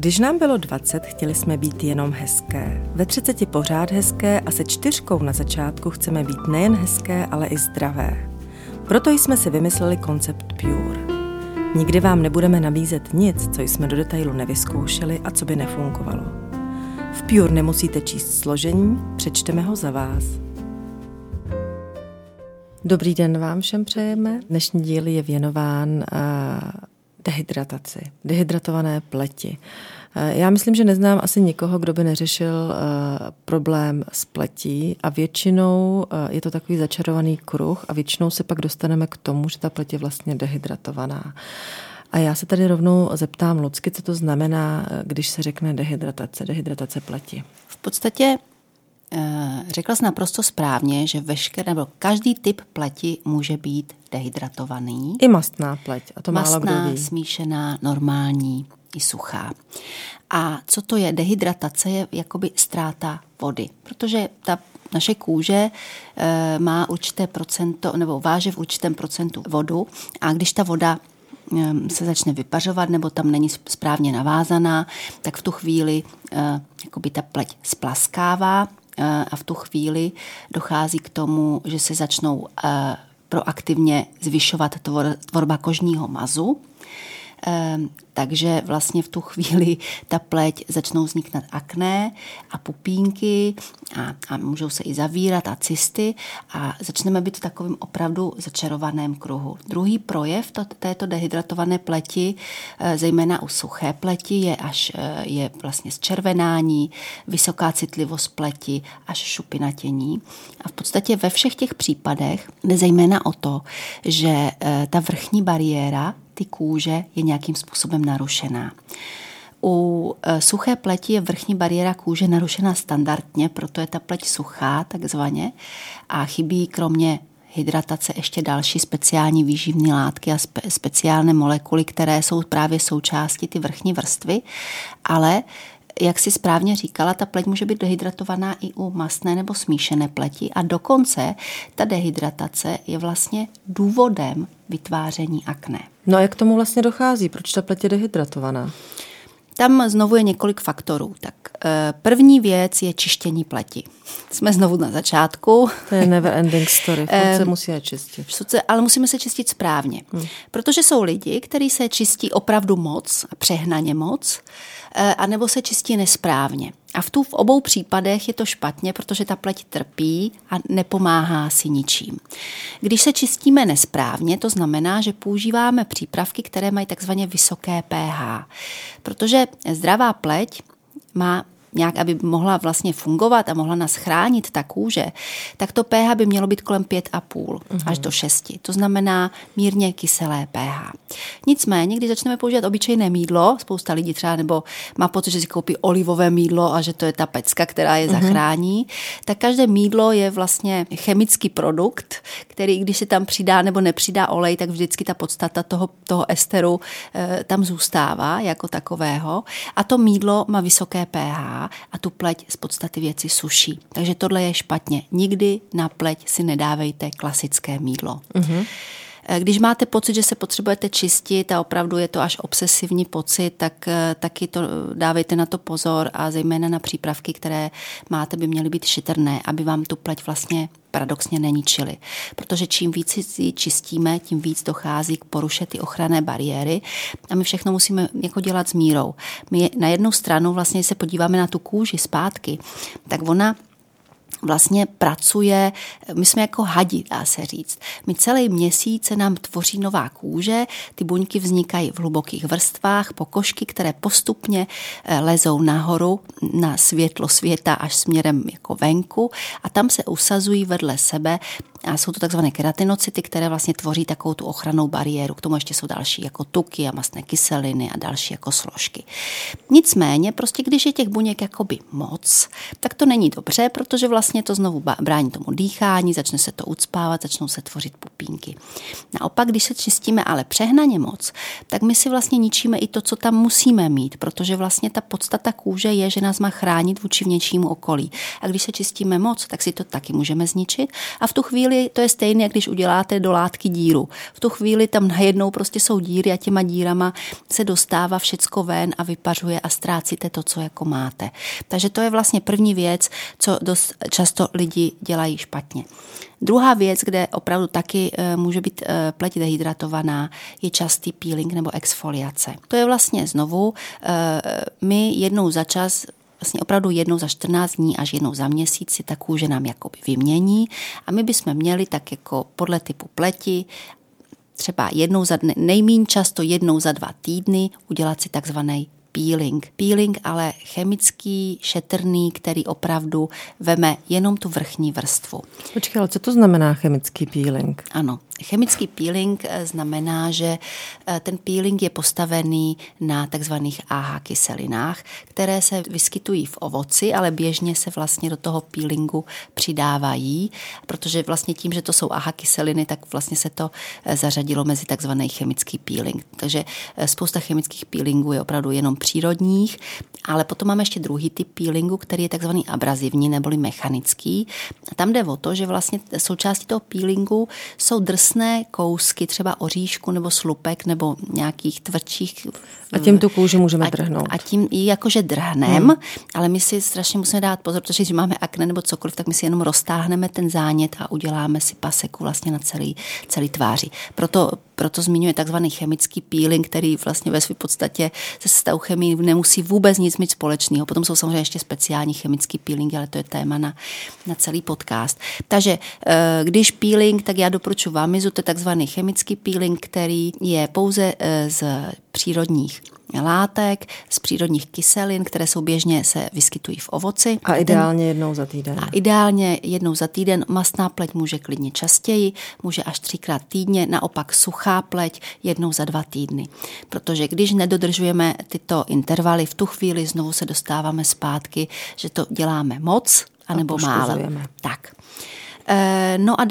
Když nám bylo 20, chtěli jsme být jenom hezké. Ve 30 pořád hezké a se 4 na začátku chceme být nejen hezké, ale i zdravé. Proto jsme si vymysleli koncept PURE. Nikdy vám nebudeme nabízet nic, co jsme do detailu nevyzkoušeli a co by nefungovalo. V PURE nemusíte číst složení, přečteme ho za vás. Dobrý den vám všem přejeme. Dnešní díl je věnován dehydrataci, dehydratované pleti. Já myslím, že neznám asi nikoho, kdo by neřešil problém s pletí a většinou je to takový začarovaný kruh a většinou se pak dostaneme k tomu, že ta pleť je vlastně dehydratovaná. A já se tady rovnou zeptám Lucky, co to znamená, když se řekne dehydratace pleti. V podstatě řekla jsi naprosto správně, že každý typ pleti může být dehydratovaný. I mastná pleť, a to málo kdo ví. Mastná, smíšená, normální i suchá. A co to je? Dehydratace je jakoby ztráta vody, protože ta naše kůže má určité procento, nebo váže v určitém procentu vodu a když ta voda se začne vypařovat nebo tam není správně navázaná, tak v tu chvíli jakoby ta pleť splaskává a v tu chvíli dochází k tomu, že se začnou proaktivně zvyšovat tvorba kožního mazu. Takže vlastně v tu chvíli ta pleť začnou vzniknout akné a pupínky a můžou se i zavírat a cysty a začneme být v takovém opravdu začarovaném kruhu. Druhý projev této dehydratované pleti, zejména u suché pleti, je vlastně zčervenání, vysoká citlivost pleti až šupinatění. A v podstatě ve všech těch případech jde zejména o to, že ta vrchní bariéra kůže je nějakým způsobem narušená. U suché pleti je vrchní bariéra kůže narušena standardně, proto je ta pleť suchá takzvaně a chybí kromě hydratace ještě další speciální výživné látky a speciální molekuly, které jsou právě součástí ty vrchní vrstvy, ale jak si správně říkala, ta pleť může být dehydratovaná i u mastné nebo smíšené pleti a dokonce ta dehydratace je vlastně důvodem vytváření akné. No a jak k tomu vlastně dochází? Proč ta pleť je dehydratovaná? Tam znovu je několik faktorů. Tak první věc je čištění pleti. Jsme znovu na začátku. To je never ending story. Furt se musíme čistit. Ale musíme se čistit správně. Protože jsou lidi, kteří se čistí opravdu moc, přehnaně moc, anebo se čistí nesprávně. A v obou případech je to špatně, protože ta pleť trpí a nepomáhá si ničím. Když se čistíme nesprávně, to znamená, že používáme přípravky, které mají takzvaně vysoké pH. Protože zdravá pleť má nějak, aby mohla vlastně fungovat a mohla nás chránit ta kůže, tak to pH by mělo být kolem 5,5 až do 6. To znamená mírně kyselé pH. Nicméně, když začneme používat obyčejné mýdlo, spousta lidí třeba nebo má pocit, že si koupí olivové mýdlo a že to je ta pecka, která je zachrání, tak každé mýdlo je vlastně chemický produkt, který když se tam přidá nebo nepřidá olej, tak vždycky ta podstata toho esteru tam zůstává jako takového. A to mýdlo má vysoké pH a tu pleť z podstaty věci suší. Takže tohle je špatně. Nikdy na pleť si nedávejte klasické mýdlo. Když máte pocit, že se potřebujete čistit a opravdu je to až obsesivní pocit, tak taky to dávejte na to pozor a zejména na přípravky, které máte, by měly být šetrné, aby vám tu pleť vlastně paradoxně neničily. Protože čím víc ji čistíme, tím víc dochází k poruše ty ochranné bariéry a my všechno musíme jako dělat s mírou. My na jednu stranu vlastně se podíváme na tu kůži zpátky, tak ona vlastně pracuje, my jsme jako hadi, dá se říct. My celý měsíc se nám tvoří nová kůže, ty buňky vznikají v hlubokých vrstvách, pokožky, které postupně lezou nahoru na světlo světa až směrem jako venku a tam se usazují vedle sebe a jsou to takzvané keratinocyty, které vlastně tvoří takovou tu ochrannou bariéru. K tomu ještě jsou další jako tuky a mastné kyseliny a další jako složky. Nicméně, prostě když je těch buněk jakoby moc, tak to není dobře, protože vlastně to znovu brání tomu dýchání, začne se to ucpávat, začnou se tvořit pupínky. Naopak, když se čistíme ale přehnaně moc, tak my si vlastně ničíme i to, co tam musíme mít, protože vlastně ta podstata kůže je, že nás má chránit vůči vnějšímu okolí. A když se čistíme moc, tak si to taky můžeme zničit a v tu chvíli chvíli to je stejné, jak když uděláte do látky díru. V tu chvíli tam najednou prostě jsou díry a těma dírama se dostává všecko ven a vypařuje a ztrácíte to, co jako máte. Takže to je vlastně první věc, co dost často lidi dělají špatně. Druhá věc, kde opravdu taky může být pleť dehydratovaná, je častý peeling nebo exfoliace. To je vlastně znovu, my jednou za čas, vlastně opravdu jednou za 14 dní až jednou za měsíc si ta kůže nám jakoby vymění a my bychom měli tak jako podle typu pleti třeba jednou za nejméně často jednou za 2 týdny udělat si takzvaný peeling. Peeling ale chemický, šetrný, který opravdu veme jenom tu vrchní vrstvu. Počkej, ale co to znamená chemický peeling? Ano, chemický peeling znamená, že ten peeling je postavený na takzvaných AH kyselinách, které se vyskytují v ovoci, ale běžně se vlastně do toho peelingu přidávají, protože vlastně tím, že to jsou AH kyseliny, tak vlastně se to zařadilo mezi takzvaný chemický peeling. Takže spousta chemických peelingů je opravdu jenom přírodních, ale potom máme ještě druhý typ peelingu, který je takzvaný abrazivní neboli mechanický. Tam jde o to, že vlastně součástí toho peelingu jsou drsné kousky, třeba oříšku nebo slupek nebo nějakých tvrdších. A tím tu kůži můžeme trhnout. A tím ji jakože drhnem, ale my si strašně musíme dát pozor, protože když máme akné nebo cokoliv, tak my si jenom roztáhneme ten zánět a uděláme si paseku vlastně na celý tváři. Proto zmiňuje takzvaný chemický peeling, který vlastně ve své podstatě se stavou chemii nemusí vůbec nic mít společného. Potom jsou samozřejmě ještě speciální chemický peelingy, ale to je téma na celý podcast. Takže když peeling, tak já doporučuji Vamizu, to je takzvaný chemický peeling, který je pouze z přírodních látek, z přírodních kyselin, které jsou běžně se vyskytují v ovoci. A ideálně jednou za týden. A ideálně jednou za týden. Mastná pleť může klidně častěji, může až 3krát týdně, naopak suchá pleť jednou za 2 týdny. Protože když nedodržujeme tyto intervaly, v tu chvíli znovu se dostáváme zpátky, že to děláme moc anebo málo. Tak. No a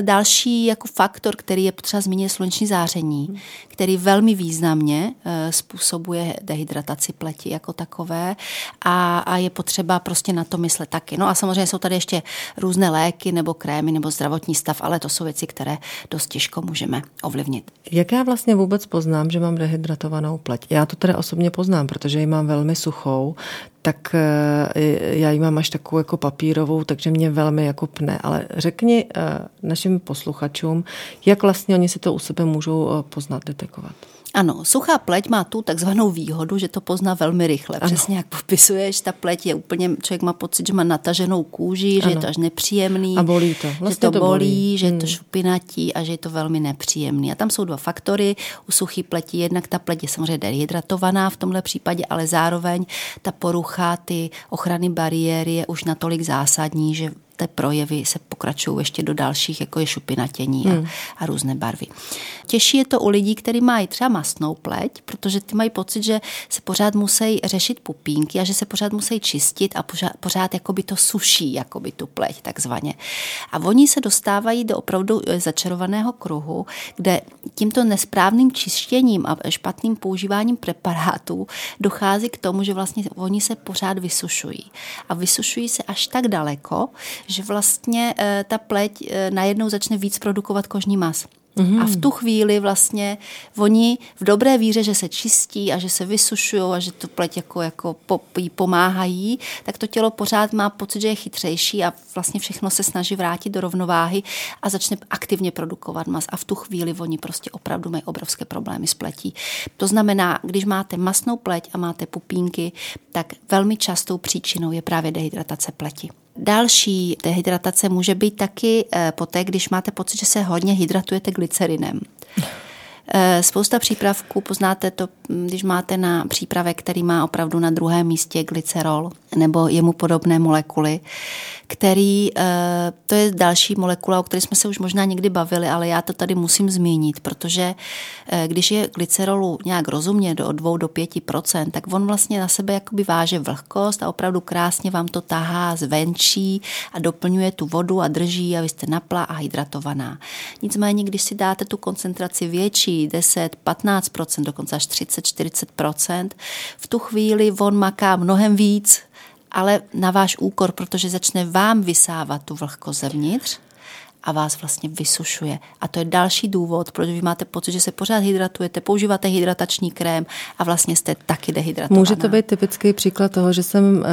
další jako faktor, který je potřeba zmínit, je sluneční záření, který velmi významně způsobuje dehydrataci pleti jako takové a je potřeba prostě na to myslet taky. No a samozřejmě jsou tady ještě různé léky nebo krémy nebo zdravotní stav, ale to jsou věci, které dost těžko můžeme ovlivnit. Jak já vlastně vůbec poznám, že mám dehydratovanou pleť? Já to teda osobně poznám, protože ji mám velmi suchou, tak já ji mám až takovou jako papírovou, takže mě velmi jako pne. Ale řekni našim posluchačům, jak vlastně oni si to u sebe můžou poznat, detekovat. Ano, suchá pleť má tu takzvanou výhodu, že to pozná velmi rychle. Ano. Přesně jak popisuješ, ta pleť je úplně, člověk má pocit, že má nataženou kůži, ano, že je to až nepříjemný. A bolí to. Vlastně že to bolí, že je to šupinatí a že je to velmi nepříjemný. A tam jsou dva faktory. U suchý pleti jednak ta pleť je samozřejmě dehydratovaná v tomhle případě, ale zároveň ta porucha, ty ochrany bariéry je už natolik zásadní, že projevy se pokračují ještě do dalších, jako je šupinatění a různé barvy. Těžší je to u lidí, kteří mají třeba mastnou pleť, protože ty mají pocit, že se pořád musí řešit pupínky a že se pořád musí čistit a pořád jakoby to suší, jakoby tu pleť takzvaně. A oni se dostávají do opravdu začarovaného kruhu, kde tímto nesprávným čištěním a špatným používáním preparátů dochází k tomu, že vlastně oni se pořád vysušují. A vysušují se až tak daleko, že vlastně ta pleť najednou začne víc produkovat kožní maz. A v tu chvíli vlastně oni v dobré víře, že se čistí a že se vysušují a že tu pleť jí pomáhají, tak to tělo pořád má pocit, že je chytřejší a vlastně všechno se snaží vrátit do rovnováhy a začne aktivně produkovat maz. A v tu chvíli oni prostě opravdu mají obrovské problémy s pletí. To znamená, když máte mastnou pleť a máte pupínky, tak velmi častou příčinou je právě dehydratace pleti. Další dehydratace může být taky poté, když máte pocit, že se hodně hydratujete glycerinem. Spousta přípravků, poznáte to, když máte na přípravek, který má opravdu na druhém místě glycerol nebo jemu podobné molekuly, který, to je další molekula, o které jsme se už možná někdy bavili, ale já to tady musím zmínit, protože když je glycerolu nějak rozumně do 2 do 5%, tak on vlastně na sebe jakoby váže vlhkost a opravdu krásně vám to tahá zvenčí a doplňuje tu vodu a drží a vy jste naplá a hydratovaná. Nicméně, když si dáte tu koncentraci větší, 10, 15%, dokonce až 30, 40%, v tu chvíli on maká mnohem víc, ale na váš úkor, protože začne vám vysávat tu vlhkost zevnitř a vás vlastně vysušuje. A to je další důvod, proč vy máte pocit, že se pořád hydratujete, používáte hydratační krém a vlastně jste taky dehydratovaná. Může to být typický příklad toho, že jsem,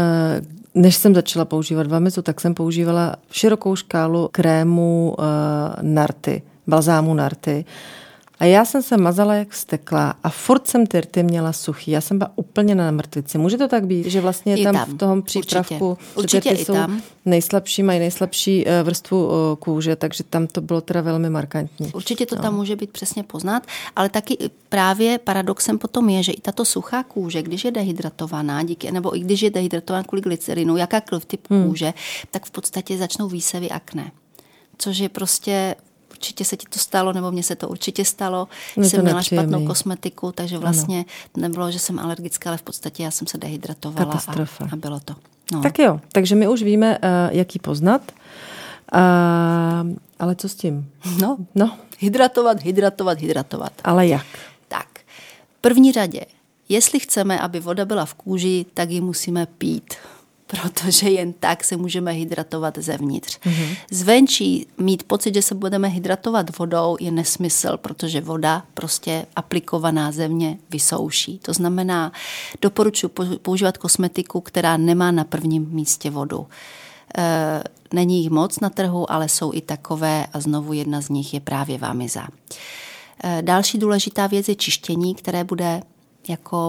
než jsem začala používat Vamizu, tak jsem používala širokou škálu krému na rty, balzámu na rty. A já jsem se mazala jak vztekla a furt jsem ty rty měla suchý. Já jsem byla úplně na mrtvici. Může to tak být, že vlastně je tam v tom přípravku, určitě jsou tam nejslabší, mají nejslabší vrstvu kůže, takže tam to bylo teda velmi markantní. Určitě to tam může být přesně poznat, ale taky právě paradoxem potom je, že i tato suchá kůže, když je dehydratovaná, nebo i když je dehydratovaná kvůli glycerinu, jakákoliv typ kůže, tak v podstatě začnou výsevy akné. Což je prostě určitě se ti to stalo, nebo mně se to určitě stalo, že jsem měla špatnou kosmetiku, takže vlastně nebylo, že jsem alergická, ale v podstatě já jsem se dehydratovala. Katastrofa. A bylo to. No. Tak jo, takže my už víme, jak ji poznat, ale co s tím? No, hydratovat. Ale jak? Tak, v první řadě, jestli chceme, aby voda byla v kůži, tak ji musíme pít. Protože jen tak se můžeme hydratovat zevnitř. Zvenčí mít pocit, že se budeme hydratovat vodou, je nesmysl, protože voda prostě aplikovaná zevně vysouší. To znamená, doporučuji používat kosmetiku, která nemá na prvním místě vodu. Není jich moc na trhu, ale jsou i takové a znovu jedna z nich je právě Vamiza. Další důležitá věc je čištění, které bude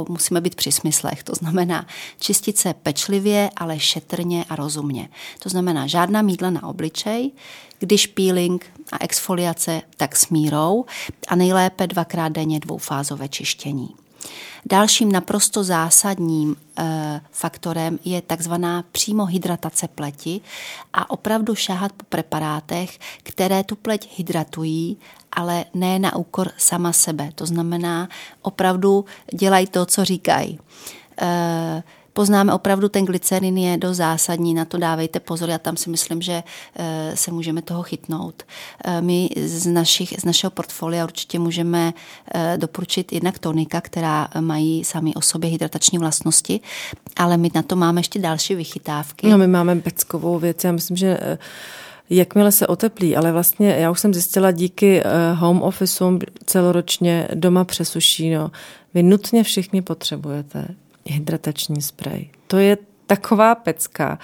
musíme být při smyslech, to znamená čistit se pečlivě, ale šetrně a rozumně. To znamená žádná mýdla na obličej, když peeling a exfoliace, tak s mírou a nejlépe 2x denně 2fázové čištění. Dalším naprosto zásadním faktorem je takzvaná přímo hydratace pleti a opravdu šáhat po preparátech, které tu pleť hydratují, ale ne na úkor sama sebe. To znamená, opravdu dělají to, co říkají. Poznáme opravdu, ten glycerin je dost zásadní, na to dávejte pozor, já tam si myslím, že se můžeme toho chytnout. My z našeho portfolia určitě můžeme doporučit jednak tonika, která mají sami o sobě hydratační vlastnosti, ale my na to máme ještě další vychytávky. No, my máme peckovou věc, já myslím, že jakmile se oteplí, ale vlastně já už jsem zjistila díky home officeům celoročně doma přesuší, vy nutně všichni potřebujete hydratační sprej. To je taková pecka.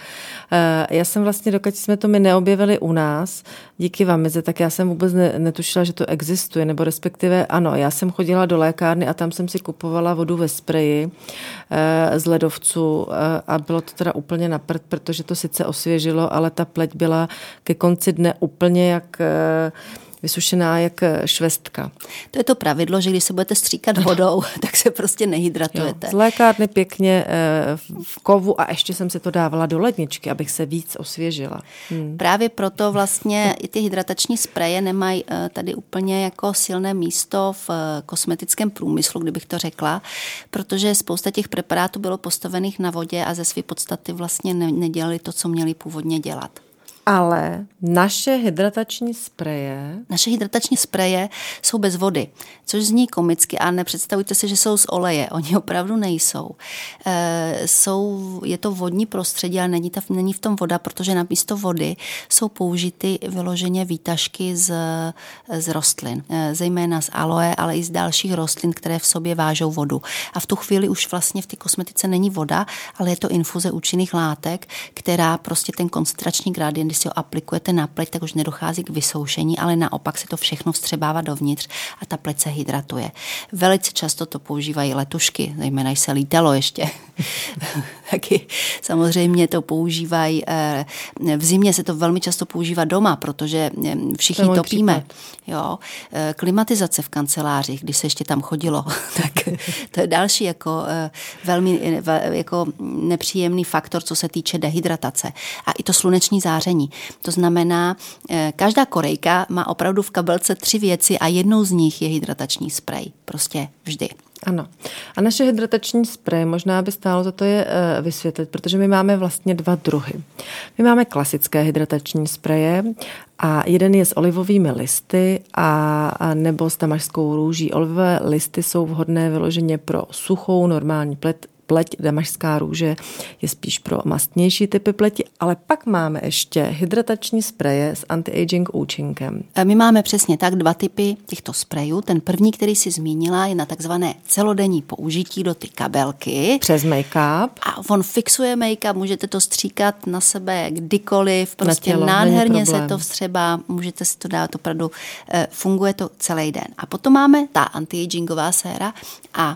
Já jsem vlastně, dokud jsme to my neobjevili u nás, díky Vamize, tak já jsem vůbec netušila, že to existuje, nebo respektive ano, já jsem chodila do lékárny a tam jsem si kupovala vodu ve spreji z ledovců a bylo to teda úplně na prd, protože to sice osvěžilo, ale ta pleť byla ke konci dne úplně jak vysušená jak švestka. To je to pravidlo, že když se budete stříkat vodou, tak se prostě nehydratujete. Jo, z lékárny pěkně v kovu a ještě jsem si to dávala do ledničky, abych se víc osvěžila. Právě proto vlastně i ty hydratační spreje nemají tady úplně jako silné místo v kosmetickém průmyslu, kdybych to řekla, protože spousta těch preparátů bylo postavených na vodě a ze své podstaty vlastně nedělali to, co měli původně dělat. Ale naše hydratační spreje jsou bez vody, což zní komicky, a nepředstavujte si, že jsou z oleje. Oni opravdu nejsou. Je to vodní prostředí, ale není v tom voda, protože na místo vody jsou použity vyloženě výtažky z rostlin. Zejména z aloe, ale i z dalších rostlin, které v sobě vážou vodu. A v tu chvíli už vlastně v té kosmetice není voda, ale je to infuze účinných látek, která prostě ten koncentrační gradient, si ho aplikujete na pleť, tak už nedochází k vysoušení, ale naopak se to všechno vstřebává dovnitř a ta pleť se hydratuje. Velice často to používají letušky, zejména se lítalo ještě. Taky samozřejmě to používají, v zimě se to velmi často používá doma, protože všichni topíme. Jo. Klimatizace v kancelářích, když se ještě tam chodilo, tak to je další velmi nepříjemný faktor, co se týče dehydratace. A i to sluneční záření. To znamená, každá Korejka má opravdu v kabelce 3 věci a jednou z nich je hydratační sprej. Prostě vždy. Ano. A naše hydratační sprej možná by stálo za to je vysvětlit, protože my máme vlastně 2 druhy. My máme klasické hydratační spreje a jeden je s olivovými listy a nebo s damašskou růží. Olivové listy jsou vhodné vyloženě pro suchou normální pleť, pleť damašská růže je spíš pro mastnější typy pleti, ale pak máme ještě hydratační spreje s anti-aging účinkem. My máme přesně tak dva typy těchto sprejů. Ten první, který si zmínila, je na takzvané celodenní použití do ty kabelky. Přes make-up. A on fixuje make-up, můžete to stříkat na sebe kdykoliv, prostě na tělo, nádherně se to vstřebá, můžete si to dát opravdu, funguje to celý den. A potom máme ta anti-agingová séra a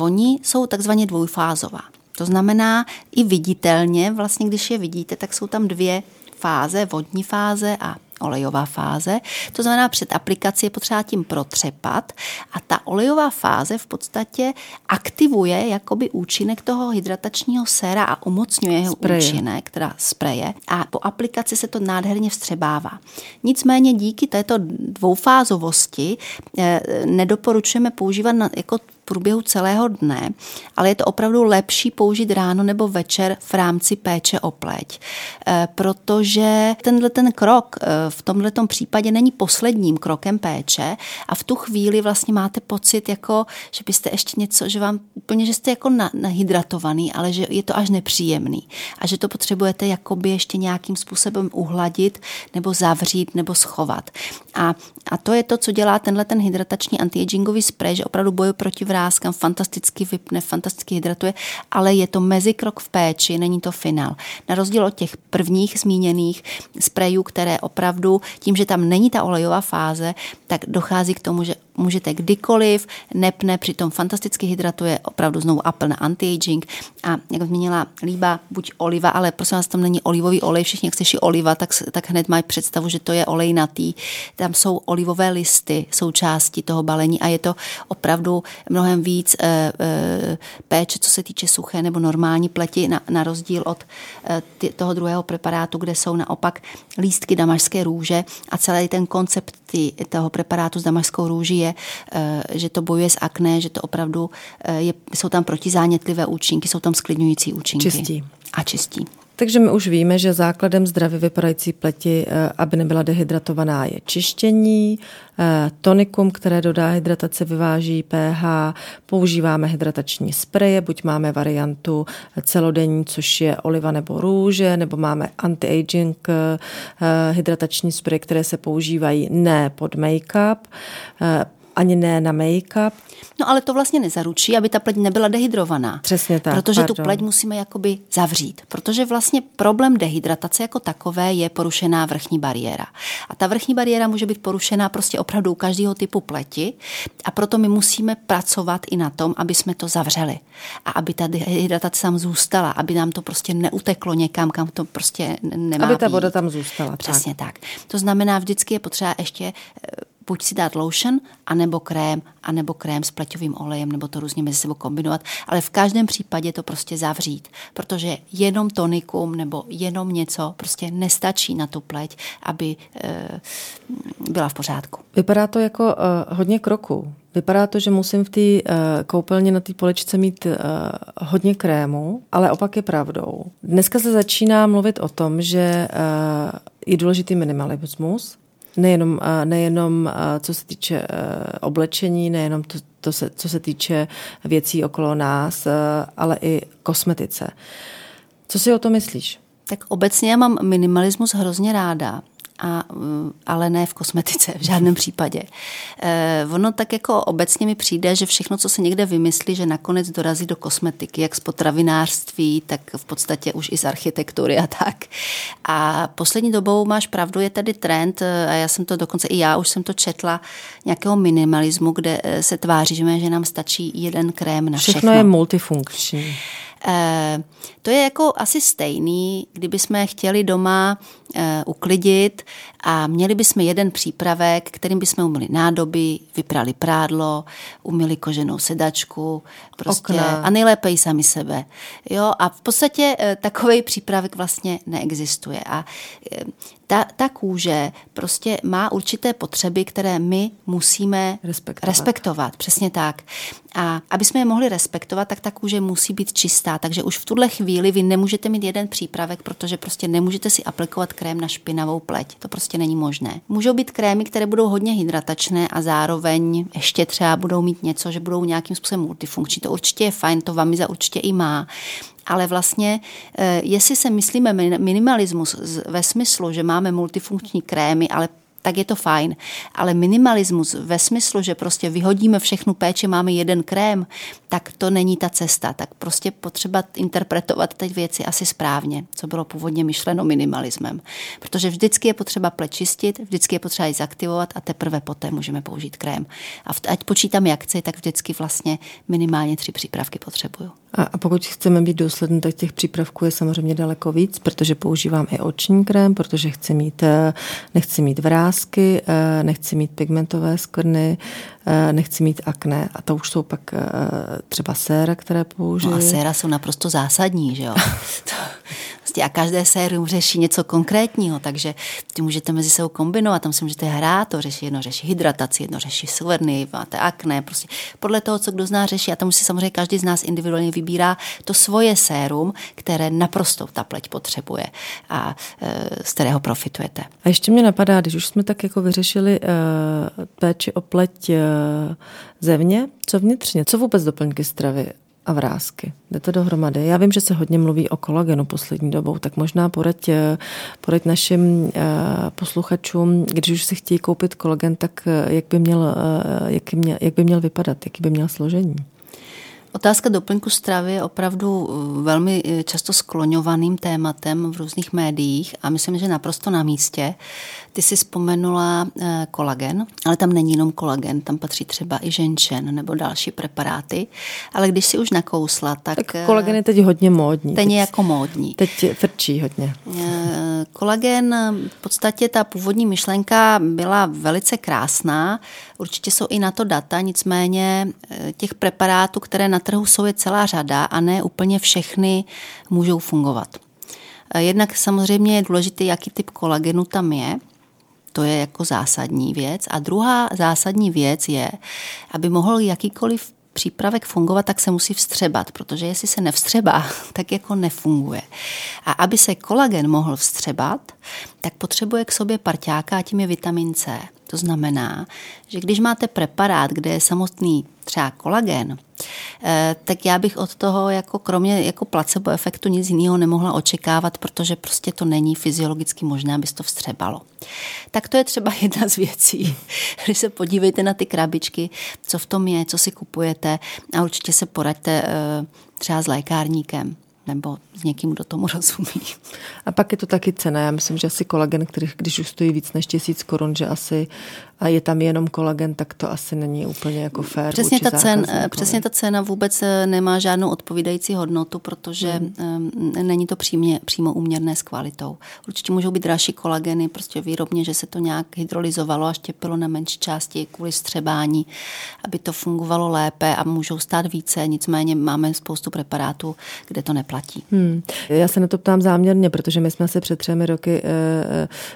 oni jsou takzvaně dvoufázová. To znamená i viditelně, vlastně když je vidíte, tak jsou tam dvě fáze, vodní fáze a olejová fáze. To znamená, před aplikací je potřeba tím protřepat a ta olejová fáze v podstatě aktivuje jakoby účinek toho hydratačního séra a umocňuje jeho účinek, teda spreje, a po aplikaci se to nádherně vstřebává. Nicméně díky této dvoufázovosti nedoporučujeme používat jako průběhu celého dne, ale je to opravdu lepší použít ráno nebo večer v rámci péče o pleť. Protože ten krok v tomhletom případě není posledním krokem péče a v tu chvíli vlastně máte pocit, jako, že byste ještě něco, že vám úplně, že jste jako nahydratovaný, ale že je to až nepříjemný a že to potřebujete jakoby ještě nějakým způsobem uhladit nebo zavřít nebo schovat. A to je to, co dělá ten hydratační antiagingový spray, že opravdu bojuje proti vráskem, fantasticky vypne, fantasticky hydratuje, ale je to mezikrok v péči, není to finál. Na rozdíl od těch prvních zmíněných sprejů, které opravdu tím, že tam není ta olejová fáze, tak dochází k tomu, že můžete kdykoliv, nepne, přitom fantasticky hydratuje, opravdu znovu apel na anti-aging a jak zmínila Líba, buď oliva, ale prosím vás, tam není olivový olej, všichni jak slyší oliva, tak hned mají představu, že to je olejnatý. Tam jsou olivové listy součástí toho balení a je to opravdu mnohem víc péče, co se týče suché nebo normální pleti, na rozdíl od toho druhého preparátu, kde jsou naopak lístky damašské růže a celý ten koncept toho preparátu s damašskou růží je, že to bojuje s akné, že to opravdu jsou tam protizánětlivé účinky, jsou tam sklidňující účinky. Čistí. Takže my už víme, že základem zdravě vypadající pleti, aby nebyla dehydratovaná, je čištění, tonikum, které dodá hydratace, vyváží pH, používáme hydratační spreje, buď máme variantu celodenní, což je oliva nebo růže, nebo máme anti-aging hydratační spreje, které se používají ne pod make-up, ani ne na make-up. No ale to vlastně nezaručí, aby ta pleť nebyla dehydrovaná. Přesně tak. Protože tu pleť musíme jakoby zavřít. Protože vlastně problém dehydratace jako takové je porušená vrchní bariéra. A ta vrchní bariéra může být porušená prostě opravdu u každého typu pleti a proto my musíme pracovat i na tom, aby jsme to zavřeli. A aby ta dehydratace tam zůstala, aby nám to prostě neuteklo někam, kam to prostě nemá Aby ta voda být. Tam zůstala. Přesně tak. To znamená, vždycky je potřeba ještě buď si dát lotion, anebo krém s pleťovým olejem, nebo to různě mezi sebou kombinovat, ale v každém případě to prostě zavřít, protože jenom tonikum nebo jenom něco prostě nestačí na tu pleť, aby byla v pořádku. Vypadá to jako hodně kroků. Vypadá to, že musím v té koupelně na té poličce mít hodně krému, ale opak je pravdou. Dneska se začíná mluvit o tom, že je důležitý minimalismus, nejenom co se týče oblečení, nejenom co se týče věcí okolo nás, ale i kosmetice. Co si o to myslíš? Tak obecně já mám minimalismus hrozně ráda, ale ne v kosmetice, v žádném případě. Ono tak jako obecně mi přijde, že všechno, co se někde vymyslí, že nakonec dorazí do kosmetiky, jak z potravinářství, tak v podstatě už i z architektury a tak. A poslední dobou, máš pravdu, je tady trend, a já už jsem to četla, nějakého minimalismu, kde se tváříme, že nám stačí jeden krém na všechno. Všechno je multifunkční. To je jako asi stejný, kdybychom chtěli doma uklidit a měli bychom jeden přípravek, kterým bychom umyli nádoby, vyprali prádlo, umyli koženou sedačku prostě, a nejlépe i sami sebe. Jo? A v podstatě takovej přípravek vlastně neexistuje. A ta kůže prostě má určité potřeby, které my musíme respektovat. Přesně tak. A aby jsme je mohli respektovat, tak ta kůže musí být čistá. Takže už v tuhle chvíli vy nemůžete mít jeden přípravek, protože prostě nemůžete si aplikovat krém na špinavou pleť. To prostě není možné. Můžou být krémy, které budou hodně hydratačné a zároveň ještě třeba budou mít něco, že budou nějakým způsobem multifunkční. To určitě je fajn, to Vamiza určitě i má. Ale vlastně, jestli se myslíme minimalismus ve smyslu, že máme multifunkční krémy, ale tak je to fajn. Ale minimalismus ve smyslu, že prostě vyhodíme všechnu péči, máme jeden krém, tak to není ta cesta. Tak prostě potřeba interpretovat ty věci asi správně, co bylo původně myšleno minimalismem. Protože vždycky je potřeba pleť čistit, vždycky je potřeba ji zaktivovat a teprve poté můžeme použít krém. A ať počítám jak chci, tak vždycky vlastně minimálně 3 přípravky potřebuju. A pokud chceme být důslední, tak těch přípravků je samozřejmě daleko víc, protože používám i oční krém, protože nechci mít vrásky, nechci mít pigmentové skvrny, nechci mít akné. A to už jsou pak třeba séra, které použiju. No a séra jsou naprosto zásadní, že jo? A každé sérum řeší něco konkrétního, takže ty můžete mezi sebou kombinovat, tam si můžete hrát, to řeší, jedno řeší hydrataci, jedno řeší skvrny, máte akné, prostě podle toho, co kdo z nás řeší, a tam si samozřejmě každý z nás individuálně vybírá to svoje sérum, které naprosto ta pleť potřebuje a z kterého profitujete. A ještě mě napadá, když už jsme tak jako vyřešili péči o pleť zevně, co vnitřně, co vůbec doplňky stravy a vrásky. Jde to dohromady. Já vím, že se hodně mluví o kolagenu poslední dobou, tak možná poraď našim posluchačům, když už si chtějí koupit kolagen, tak jak by měl vypadat, jaký by měl složení? Otázka doplňku stravy je opravdu velmi často skloňovaným tématem v různých médiích a myslím, že naprosto na místě. Ty jsi vzpomenula kolagen, ale tam není jenom kolagen, tam patří třeba i ženšen nebo další preparáty, ale když si už nakousla, tak kolagen je teď hodně módní. Ten je jako módní. Teď frčí hodně. Kolagen, v podstatě ta původní myšlenka byla velice krásná, určitě jsou i na to data, nicméně těch preparátů, které na trhu jsou, je celá řada a ne úplně všechny můžou fungovat. Jednak samozřejmě je důležité, jaký typ kolagenu tam je. To je jako zásadní věc. A druhá zásadní věc je, aby mohl jakýkoliv přípravek fungovat, tak se musí vstřebat, protože jestli se nevstřebá, tak jako nefunguje. A aby se kolagen mohl vstřebat, tak potřebuje k sobě parťáka a tím je vitamin C. To znamená, že když máte preparát, kde je samotný třeba kolagen, tak já bych od toho jako kromě jako placebo efektu nic jiného nemohla očekávat, protože prostě to není fyziologicky možné, aby se to vstřebalo. Tak to je třeba jedna z věcí. Když se podívejte na ty krabičky, co v tom je, co si kupujete a určitě se poraďte třeba s lékárníkem nebo s někým, kdo tomu rozumí. A pak je to taky cena. Já myslím, že asi kolagen, který když už stojí víc než 1000 korun, že asi a je tam jenom kolagen, tak to asi není úplně jako fér. Přesně ta cena vůbec nemá žádnou odpovídající hodnotu, protože není to přímo úměrné s kvalitou. Určitě můžou být dražší kolageny, prostě výrobně, že se to nějak hydrolyzovalo a štěpilo na menší části kvůli střebání, aby to fungovalo lépe a můžou stát více, nicméně máme spoustu preparátů, kde to neplatí. Já se na to ptám záměrně, protože my jsme se před 3 roky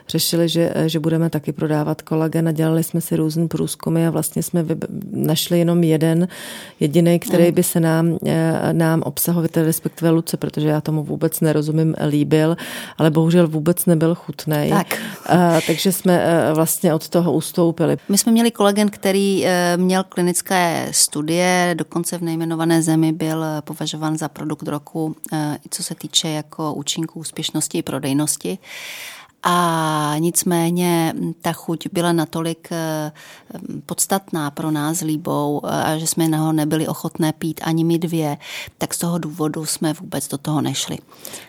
řešili, že budeme taky prodávat kolagen a dělali jsme si různé průzkumy a vlastně jsme našli jenom jeden jediný, který by se nám obsahově, respektive Luce, protože já tomu vůbec nerozumím, líbil, ale bohužel vůbec nebyl chutnej. Tak. Takže jsme vlastně od toho ustoupili. My jsme měli kolagen, který měl klinické studie, dokonce v nejmenované zemi byl považován za produkt roku, co se týče jako účinků, úspěšnosti i prodejnosti. A nicméně ta chuť byla natolik podstatná pro nás Líbou, že jsme ho nebyli ochotné pít ani my dvě, tak z toho důvodu jsme vůbec do toho nešli.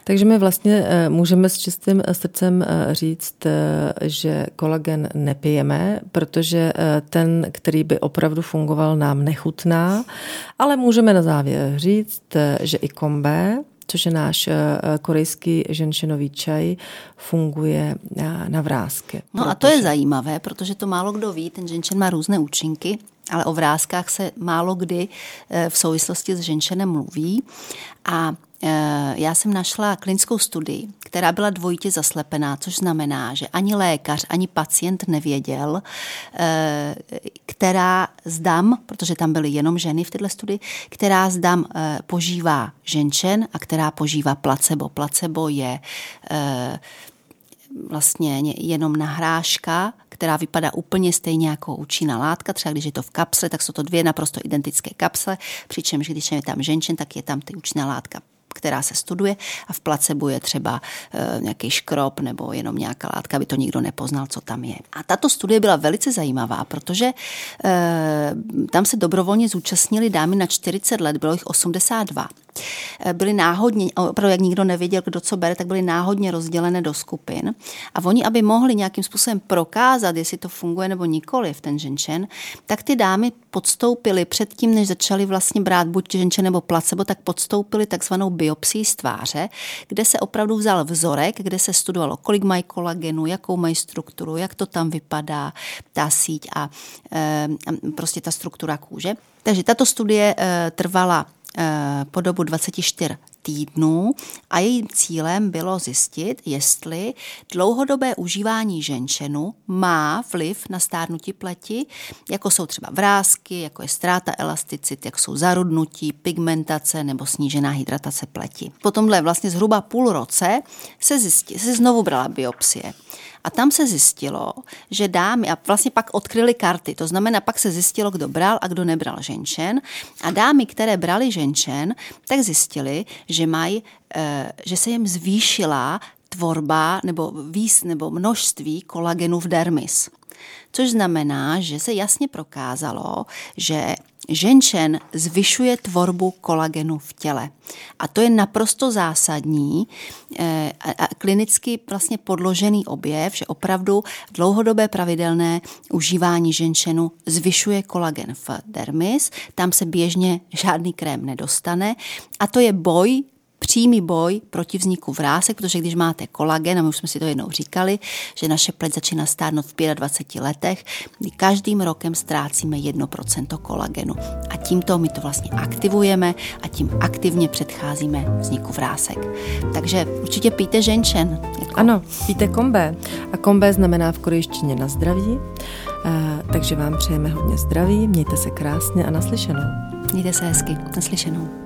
Takže my vlastně můžeme s čistým srdcem říct, že kolagen nepijeme, protože ten, který by opravdu fungoval, nám nechutná, ale můžeme na závěr říct, že i kombé, což je náš korejský ženšenový čaj, funguje na vrásky. No a to je zajímavé, protože to málo kdo ví, ten ženšen má různé účinky, ale o vrázkách se málo kdy v souvislosti s ženšenem mluví. A já jsem našla klinickou studii, která byla dvojitě zaslepená, což znamená, že ani lékař, ani pacient nevěděl, která z dam, protože tam byly jenom ženy v této studii, která z dam požívá ženšen a která požívá placebo. Placebo je vlastně jenom nahráška, která vypadá úplně stejně jako účinná látka. Třeba když je to v kapsle, tak jsou to dvě naprosto identické kapsle, přičemž když je tam ženšen, tak je tam ta účinná látka, která se studuje, a v placebo je třeba nějaký škrob nebo jenom nějaká látka, aby to nikdo nepoznal, co tam je. A tato studie byla velice zajímavá, protože tam se dobrovolně zúčastnili dámy na 40 let, bylo jich 82. Byly náhodně, opravdu jak nikdo nevěděl, kdo co bere, tak byly náhodně rozdělené do skupin. A oni, aby mohli nějakým způsobem prokázat, jestli to funguje nebo nikoli v ten ženšen, tak ty dámy podstoupily předtím, než začaly vlastně brát buď ženšen nebo placebo, tak podstoupily takzvanou biopsii z tváře, kde se opravdu vzal vzorek, kde se studovalo, kolik mají kolagenu, jakou mají strukturu, jak to tam vypadá, ta síť a prostě ta struktura kůže. Takže tato studie trvala po dobu 24 týdnů a jejím cílem bylo zjistit, jestli dlouhodobé užívání ženšenu má vliv na stárnutí pleti, jako jsou třeba vrásky, jako je ztráta elasticity, jak jsou zarudnutí, pigmentace nebo snížená hydratace pleti. Po tomhle vlastně zhruba půl roce se znovu brala biopsie. A tam se zjistilo, že dámy, a vlastně pak odkryly karty, to znamená, pak se zjistilo, kdo bral a kdo nebral ženšen. A dámy, které brali ženšen, tak zjistily, že se jim zvýšila tvorba nebo množství kolagenu v dermis. Což znamená, že se jasně prokázalo, že ženšen zvyšuje tvorbu kolagenu v těle. A to je naprosto zásadní a klinicky vlastně podložený objev, že opravdu dlouhodobé pravidelné užívání ženšenu zvyšuje kolagen v dermis, tam se běžně žádný krém nedostane a to je přímý boj proti vzniku vrásek, protože když máte kolagen, a my už jsme si to jednou říkali, že naše pleť začíná stárnout v 25 letech, kdy každým rokem ztrácíme 1% kolagenu. A tímto my to vlastně aktivujeme a tím aktivně předcházíme vzniku vrásek. Takže určitě pijte ženšen. Ano, pijte kombé. A kombé znamená v korejštině na zdraví. Takže vám přejeme hodně zdraví, mějte se krásně a naslyšenou. Mějte se hezky, naslyšenou.